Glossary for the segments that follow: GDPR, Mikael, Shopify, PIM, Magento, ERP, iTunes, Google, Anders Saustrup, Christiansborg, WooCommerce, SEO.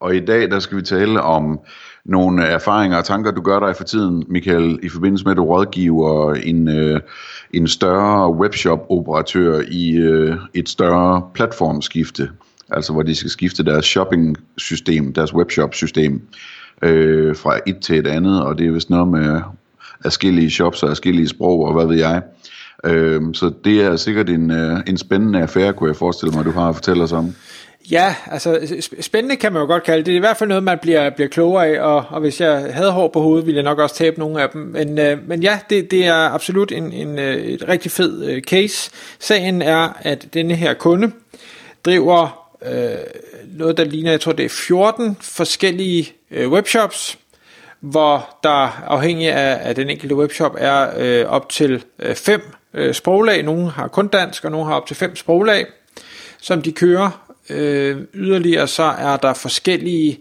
Og i dag der skal vi tale om nogle erfaringer og tanker, du gør dig for tiden, Mikael, i forbindelse med, at du rådgiver en større webshop-operatør i et større platformskifte. Altså hvor de skal skifte deres shopping-system, deres webshop-system fra et til et andet. Og det er vist noget med forskellige shops og forskellige sprog og hvad ved jeg. Så det er sikkert en spændende affære, kunne jeg forestille mig, du har at fortælle os om. Ja, altså spændende kan man jo godt kalde det. Det er i hvert fald noget, man bliver klogere af, og hvis jeg havde hår på hovedet, ville jeg nok også tabe nogle af dem. Men ja, det er absolut et rigtig fed case. Sagen er, at denne her kunde driver noget, der ligner, jeg tror det er 14 forskellige webshops, hvor der afhængig af den enkelte webshop er op til 5 sproglag. Nogle har kun dansk, og nogle har op til 5 sproglag, som de kører. Yderligere så er der forskellige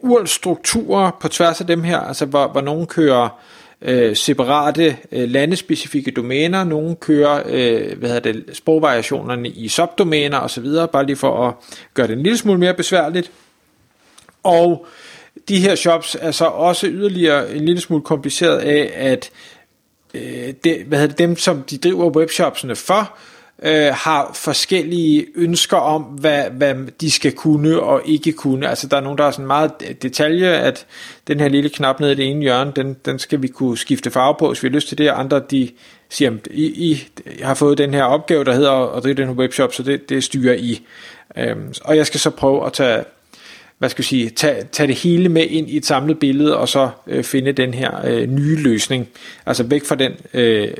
urlstrukturer på tværs af dem her, altså hvor nogen kører separate landespecifikke domæner, nogen kører sprogvariationerne i subdomæner osv., bare lige for at gøre det en lille smule mere besværligt. Og de her shops er så også yderligere en lille smule kompliceret af, at dem, som de driver webshopsene for, har forskellige ønsker om, hvad de skal kunne og ikke kunne. Altså der er nogen, der er sådan meget detalje, at den her lille knap nede i det ene hjørne, den skal vi kunne skifte farve på, hvis vi har lyst til det, og andre de siger, I har fået den her opgave, der hedder at drive den her webshop, så det styrer I. Og jeg skal så prøve at tage det hele med ind i et samlet billede, og så finde den her nye løsning. Altså væk fra den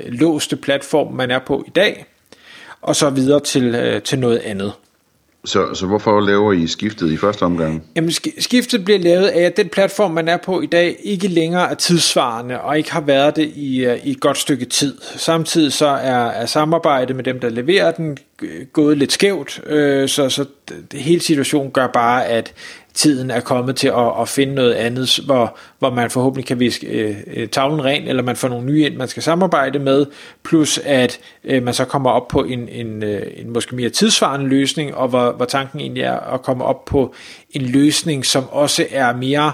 låste platform, man er på i dag, og så videre til noget andet. Så hvorfor laver I skiftet i første omgang? Jamen, skiftet bliver lavet af, at den platform, man er på i dag, ikke længere er tidssvarende, og ikke har været det i et godt stykke tid. Samtidig så er samarbejdet med dem, der leverer den, gået lidt skævt, så hele situationen gør bare, at tiden er kommet til at finde noget andet, hvor man forhåbentlig kan viske tavlen ren, eller man får nogle nye ind, man skal samarbejde med, plus at man så kommer op på en måske mere tidsvarende løsning, og hvor tanken egentlig er at komme op på en løsning, som også er mere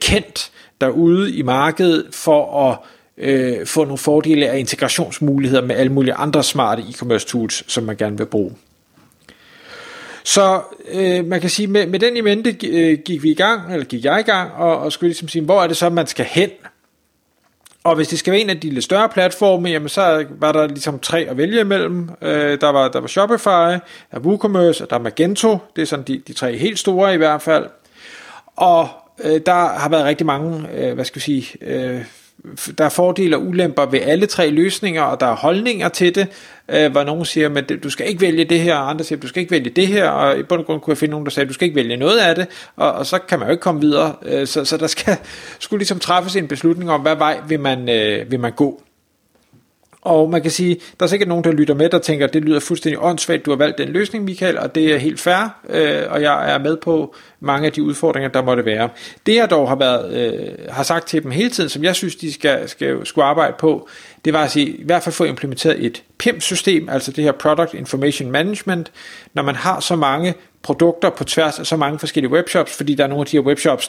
kendt derude i markedet, for at få nogle fordele af integrationsmuligheder med alle mulige andre smarte e-commerce tools, som man gerne vil bruge. Så man kan sige, med den i mente gik jeg i gang, og skulle ligesom sige, hvor er det så, man skal hen? Og hvis det skal være en af de lidt større platforme, jamen så var der ligesom 3 at vælge imellem. Der var Shopify, der var WooCommerce, og der var Magento. Det er sådan de 3 helt store i hvert fald. Og der har været rigtig mange, der er fordele og ulemper ved alle 3 løsninger, og der er holdninger til det, hvor nogen siger, at du skal ikke vælge det her, og andre siger, at du skal ikke vælge det her, og i bund og grund kunne jeg finde nogen, der sagde, at du skal ikke vælge noget af det, og så kan man jo ikke komme videre, så der skulle ligesom træffes en beslutning om, hvad vej vil man gå. Og man kan sige, der er sikkert nogen, der lytter med, der tænker, at det lyder fuldstændig åndssvagt, du har valgt den løsning, Mikael, og det er helt fair, og jeg er med på mange af de udfordringer, der måtte være. Det jeg dog har sagt til dem hele tiden, som jeg synes, de skulle arbejde på, det var at sige, i hvert fald få implementeret et PIM-system, altså det her Product Information Management, når man har så mange produkter på tværs af så mange forskellige webshops, fordi der er nogle af de her webshops,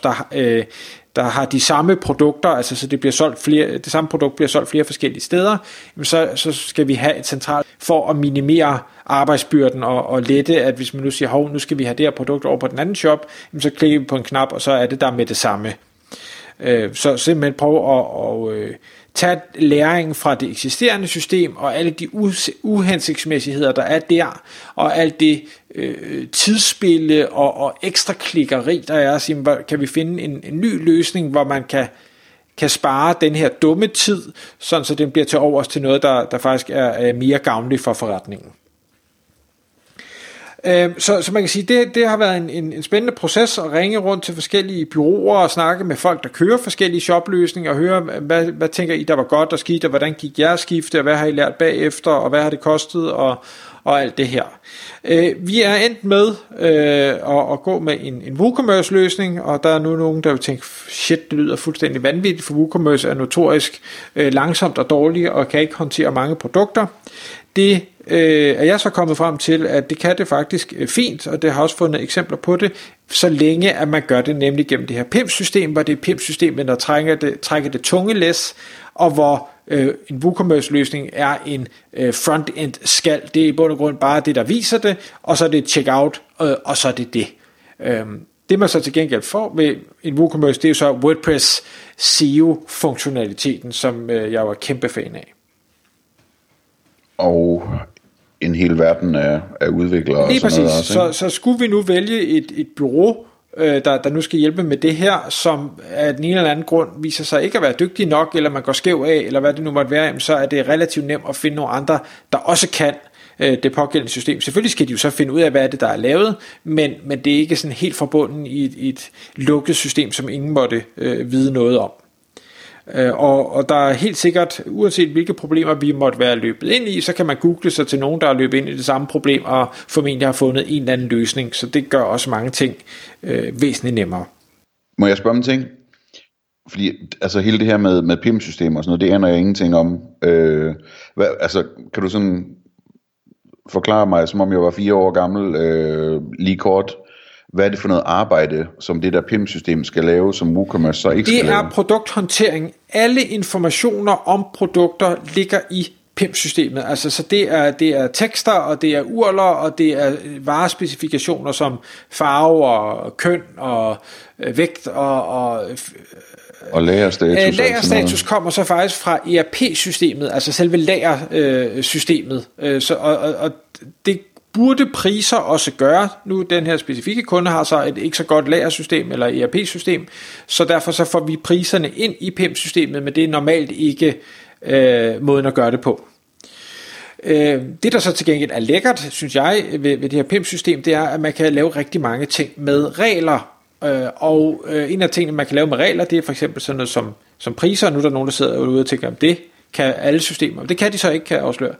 der har de samme produkter, altså så det samme produkt bliver solgt flere forskellige steder, så skal vi have et centralt for at minimere arbejdsbyrden og lette, at hvis man nu siger, hov, nu skal vi have det her produkt over på den anden shop, så klikker vi på en knap, og så er det der med det samme. Så simpelthen prøve at tage læringen fra det eksisterende system og alle de uhensigtsmæssigheder, der er der, og alt det tidsspille og ekstra klikkeri, der er, siger, kan vi finde en ny løsning, hvor man kan spare den her dumme tid, sådan så den bliver til overs til noget, der faktisk er mere gavnligt for forretningen. Så man kan sige, det har været en spændende proces at ringe rundt til forskellige bureauer og snakke med folk, der kører forskellige shopløsninger og høre, hvad tænker I, der var godt og skidt, og hvordan gik jeres skifte, og hvad har I lært bagefter, og hvad har det kostet, og alt det her. Vi er endt med at gå med en WooCommerce løsning, og der er nu nogen, der vil tænke, shit, det lyder fuldstændig vanvittigt, for WooCommerce er notorisk langsomt og dårligt, og kan ikke håndtere mange produkter. Det er jeg så kommet frem til, at det kan det faktisk fint, og det har også fundet eksempler på det, så længe at man gør det nemlig gennem det her PIM-system, hvor det er PIM-systemet, der trækker det tunge læs, og hvor en WooCommerce-løsning er en front-end skal. Det er i bund og grund bare det, der viser det, og så er det checkout, og så er det det. Det man så til gengæld får med en WooCommerce, det er jo så WordPress SEO-funktionaliteten, som jeg var kæmpe fan af. Og en hel verden af udviklere. Lige præcis. Noget også, så skulle vi nu vælge et bureau, der nu skal hjælpe med det her, som af den ene eller anden grund viser sig ikke at være dygtig nok, eller man går skæv af, eller hvad det nu måtte være, så er det relativt nemt at finde nogle andre, der også kan det pågældende system. Selvfølgelig skal de jo så finde ud af, hvad det der er lavet, men det er ikke sådan helt forbundet i et lukket system, som ingen måtte vide noget om. Og der er helt sikkert, uanset hvilke problemer vi måtte være løbet ind i, så kan man google sig til nogen, der er løbet ind i det samme problem og formentlig har fundet en eller anden løsning. Så det gør også mange ting væsentligt nemmere. Må jeg spørge om en ting? Fordi altså, hele det her med PIM-systemer og sådan noget, det aner jeg ingenting om. Kan du sådan forklare mig, som om jeg var 4 år gammel, lige kort? Hvad er det for noget arbejde, som det der PIM-system skal lave, som WooCommerce så ikke skal lave? Det er produkthåndtering. Alle informationer om produkter ligger i PIM-systemet. Altså, så det er tekster, og det er urler, og det er varespecifikationer som farve og køn og vægt og lagerstatus. Lagerstatus kommer så faktisk fra ERP-systemet, altså selve lagersystemet. Og det burde priser også gøre. Nu den her specifikke kunde har så et ikke så godt lagersystem eller ERP-system, så derfor så får vi priserne ind i PIM-systemet, men det er normalt ikke måden at gøre det på. Det der så til gengæld er lækkert, synes jeg, ved det her PIM-system, det er, at man kan lave rigtig mange ting med regler, og en af tingene, man kan lave med regler, det er for eksempel sådan noget som priser. Nu er der nogen, der sidder ude og tænker om det. Kan alle systemer. Det kan de så ikke, kan jeg afsløre.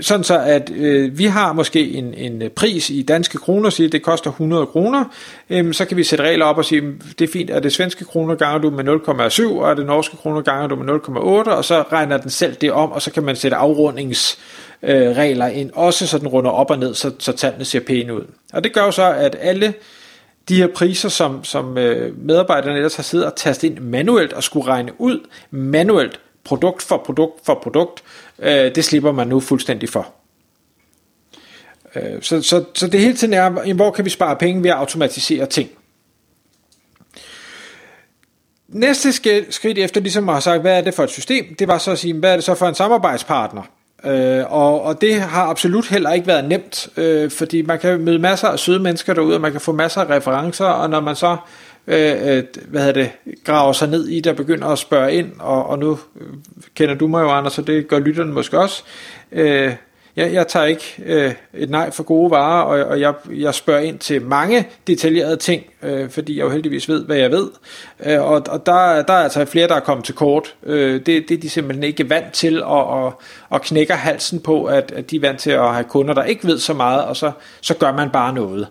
Sådan så, at vi har måske en pris i danske kroner, siger det koster 100 kroner, så kan vi sætte regler op og sige, det er fint, er det svenske kroner ganger du med 0,7, og er det norske kroner ganger du med 0,8, og så regner den selv det om, og så kan man sætte afrundingsregler ind, også så den runder op og ned, så tallene ser pæne ud. Og det gør jo så, at alle de her priser, som medarbejderne ellers har siddet og tastet ind manuelt, og skulle regne ud manuelt, produkt for produkt for produkt, det slipper man nu fuldstændig for. Så det hele tiden er, hvor kan vi spare penge ved at automatisere ting? Næste skridt efter, ligesom jeg har sagt, hvad er det for et system? Det var så at sige, hvad er det så for en samarbejdspartner? Og det har absolut heller ikke været nemt, fordi man kan møde masser af søde mennesker derude, og man kan få masser af referencer, og når man så graver sig ned i der begynder at spørge ind, og nu kender du mig jo, Anders, så det gør lytterne måske også. Jeg tager ikke et nej for gode varer, og jeg spørger ind til mange detaljerede ting, fordi jeg jo heldigvis ved, hvad jeg ved. Og der er altså flere, der er kommet til kort. Det er de simpelthen ikke vant til, og knækker halsen på, at de er vant til at have kunder, der ikke ved så meget, og så gør man bare noget.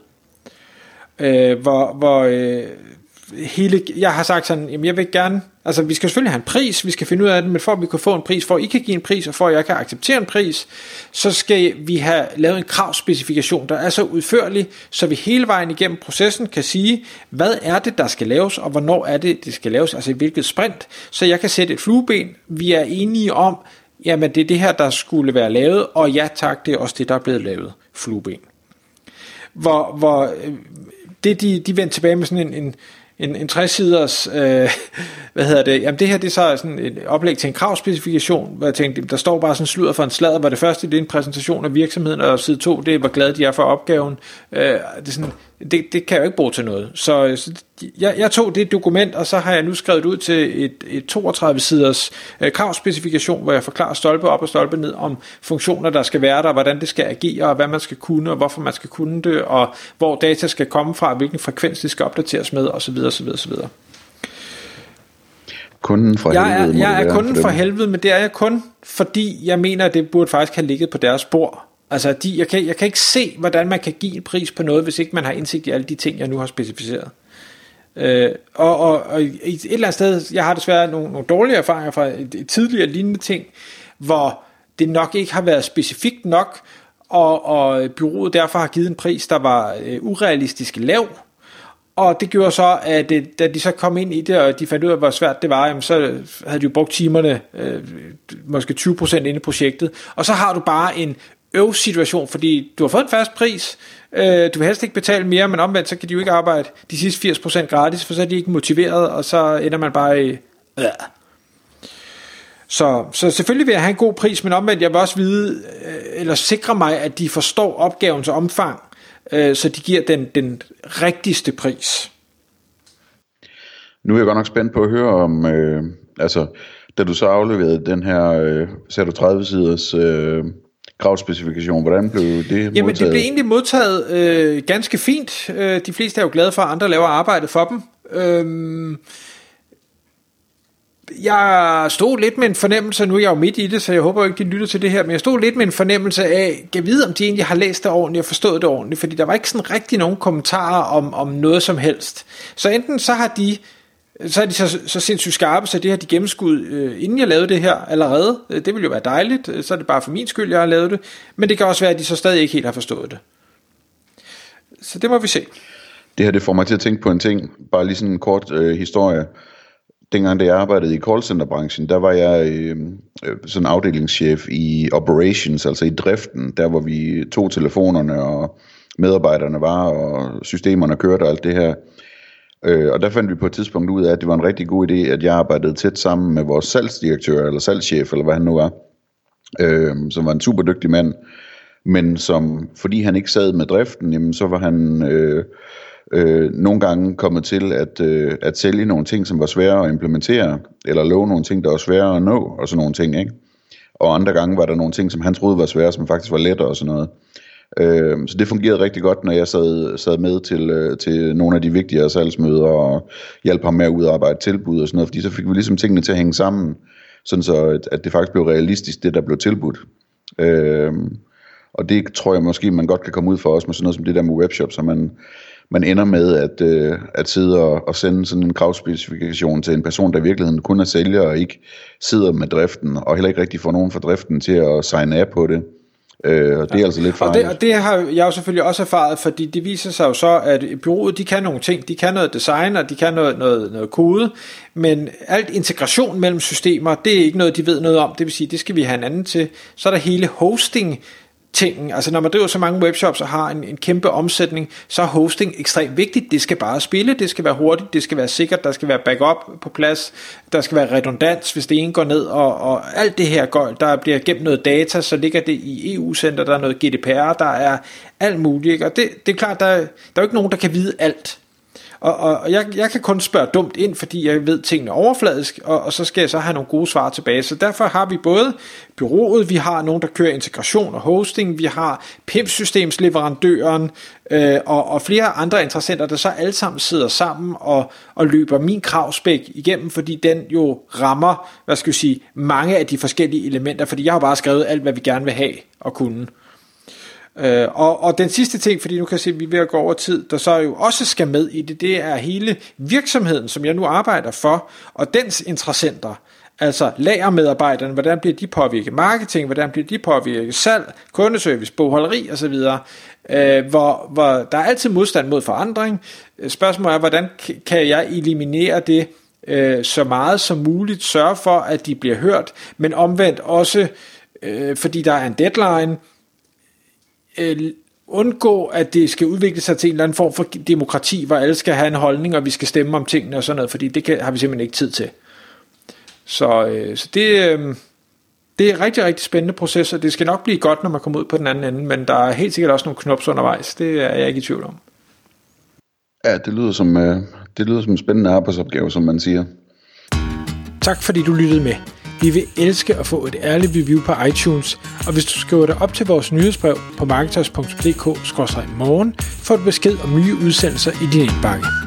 Jeg har sagt sådan, jamen jeg vil gerne, altså vi skal selvfølgelig have en pris, vi skal finde ud af det, men for at vi kan få en pris, for at I kan give en pris, og for at jeg kan acceptere en pris, så skal vi have lavet en kravspecifikation, der er så udførlig, så vi hele vejen igennem processen kan sige, hvad er det, der skal laves, og hvornår er det, det skal laves, altså i hvilket sprint, så jeg kan sætte et flueben, vi er enige om, jamen det er det her, der skulle være lavet, og ja tak, det er også det, der er blevet lavet, flueben. Hvor det de vendte tilbage med sådan en 60-siders, jamen det her, det er så sådan et oplæg til en kravspecifikation, hvor jeg tænkte, der står bare sådan sludder for en sladder, hvor det første, det er en præsentation af virksomheden, og side 2, det er, hvor glad de er for opgaven. Det er sådan, Det kan jeg jo ikke bruge til noget. Så jeg tog det dokument, og så har jeg nu skrevet ud til et 32-siders kravspecifikation, hvor jeg forklarer stolpe op og stolpe ned om funktioner, der skal være der, hvordan det skal agere, og hvad man skal kunne, og hvorfor man skal kunne det, og hvor data skal komme fra, hvilken frekvens det skal opdateres med, osv. osv., osv. Kunden for helvede. Jeg er kunden for helvede, men det er jeg kun, fordi jeg mener, at det burde faktisk have ligget på deres bord. Altså, jeg kan ikke se, hvordan man kan give en pris på noget, hvis ikke man har indsigt i alle de ting, jeg nu har specificeret. Og et eller andet sted, jeg har desværre nogle dårlige erfaringer fra et tidligere lignende ting, hvor det nok ikke har været specifikt nok, og bureauet derfor har givet en pris, der var urealistisk lav. Og det gjorde så, at da de så kom ind i det, og de fandt ud af, hvor svært det var, jamen, så havde de jo brugt timerne, måske 20% inde i projektet. Og så har du bare en situation, fordi du har fået en fast pris, du vil helst ikke betale mere, men omvendt, så kan de jo ikke arbejde de sidste 80% gratis, for så er de ikke motiveret, og så ender man bare i... Så selvfølgelig vil jeg have en god pris, men omvendt, jeg vil også vide, eller sikre mig, at de forstår opgavens omfang, så de giver den rigtigste pris. Nu er jeg godt nok spændt på at høre om, da du så afleverede den her, ser du 30-siders... kravspecifikation, hvordan blev det modtaget? Jamen, det blev egentlig modtaget ganske fint. De fleste er jo glade for, at andre laver arbejdet for dem. Jeg stod lidt med en fornemmelse, nu er jeg jo midt i det, så jeg håber ikke, de lytter til det her, men jeg stod lidt med en fornemmelse af, kan vide, om de egentlig har læst det ordentligt og forstået det ordentligt, fordi der var ikke sådan rigtig nogen kommentarer om noget som helst. Så enten så er de så sindssygt skarpe, så det har de gennemskud, inden jeg lavede det her allerede. Det ville jo være dejligt, så er det bare for min skyld, jeg har lavet det. Men det kan også være, at de så stadig ikke helt har forstået det. Så det må vi se. Det her, det får mig til at tænke på en ting, bare lige sådan en kort historie. Dengang, da jeg arbejdede i callcenterbranchen, der var jeg sådan afdelingschef i operations, altså i driften, der hvor vi tog telefonerne, og medarbejderne var, og systemerne kørte og alt det her. Og der fandt vi på et tidspunkt ud af, at det var en rigtig god idé, at jeg arbejdede tæt sammen med vores salgsdirektør, eller salgschef, eller hvad han nu var, som var en super dygtig mand, men som, fordi han ikke sad med driften, jamen, så var han nogle gange kommet til at sælge nogle ting, som var svære at implementere, eller love nogle ting, der var svære at nå, og sådan nogle ting, ikke? Og andre gange var der nogle ting, som han troede var svære, som faktisk var lettere og sådan noget. Så det fungerede rigtig godt, når jeg sad med til nogle af de vigtigere salgsmøder og hjalp ham med at udarbejde tilbud og sådan noget, fordi så fik vi ligesom tingene til at hænge sammen, sådan så at det faktisk blev realistisk, det der blev tilbudt. Og det tror jeg måske, man godt kan komme ud for også med sådan noget som det der med webshop, så man ender med at sidde og sende sådan en kravspecifikation til en person, der i virkeligheden kun er sælger og ikke sidder med driften, og heller ikke rigtig får nogen fra driften til at signe af på det. Og det er altså lidt farligt. Og det har jeg jo selvfølgelig også erfaret, fordi det viser sig jo så, at bureauet, de kan nogle ting, de kan noget design, og de kan noget kode, men alt integration mellem systemer, det er ikke noget, de ved noget om, det vil sige, det skal vi have en anden til. Så er der hele hosting tingen, altså når man driver så mange webshops og har en kæmpe omsætning, så er hosting ekstremt vigtigt, det skal bare spille, det skal være hurtigt, det skal være sikkert, der skal være backup på plads, der skal være redundans, hvis det ene går ned, og alt det her går, der bliver gemt noget data, så ligger det i EU-center, der er noget GDPR, der er alt muligt, ikke? Og det er klart, der er jo ikke nogen, der kan vide alt, og jeg kan kun spørge dumt ind, fordi jeg ved tingene overfladisk, og så skal jeg så have nogle gode svar tilbage. Så derfor har vi både bureauet, vi har nogen, der kører integration og hosting, vi har PIM-systemsleverandøren, og flere andre interessenter, der så alle sammen sidder sammen og løber min kravspæk igennem, fordi den jo rammer, hvad skal jeg sige, mange af de forskellige elementer, fordi jeg har bare skrevet alt, hvad vi gerne vil have og kunne. Og den sidste ting, fordi nu kan jeg se, at vi er ved at gå over tid, der så jo også skal med i det, det er hele virksomheden, som jeg nu arbejder for, og dens interessenter, altså lagermedarbejderne, hvordan bliver de påvirket, marketing, hvordan bliver de påvirket, salg, kundeservice, bogholderi osv., hvor der er altid modstand mod forandring. Spørgsmålet er, hvordan kan jeg eliminere det så meget som muligt, sørge for, at de bliver hørt, men omvendt også, fordi der er en deadline, undgå, at det skal udvikle sig til en eller anden form for demokrati, hvor alle skal have en holdning, og vi skal stemme om tingene og sådan noget, fordi det har vi simpelthen ikke tid til. Så det er en rigtig, rigtig spændende proces, og det skal nok blive godt, når man kommer ud på den anden ende, men der er helt sikkert også nogle knups undervejs, det er jeg ikke i tvivl om. Ja, det lyder som en spændende arbejdsopgave, som man siger. Tak fordi du lyttede med. Vi vil elske at få et ærligt review på iTunes, og hvis du skriver dig op til vores nyhedsbrev på marketers.dk/morgen, får du besked om nye udsendelser i din indbakke.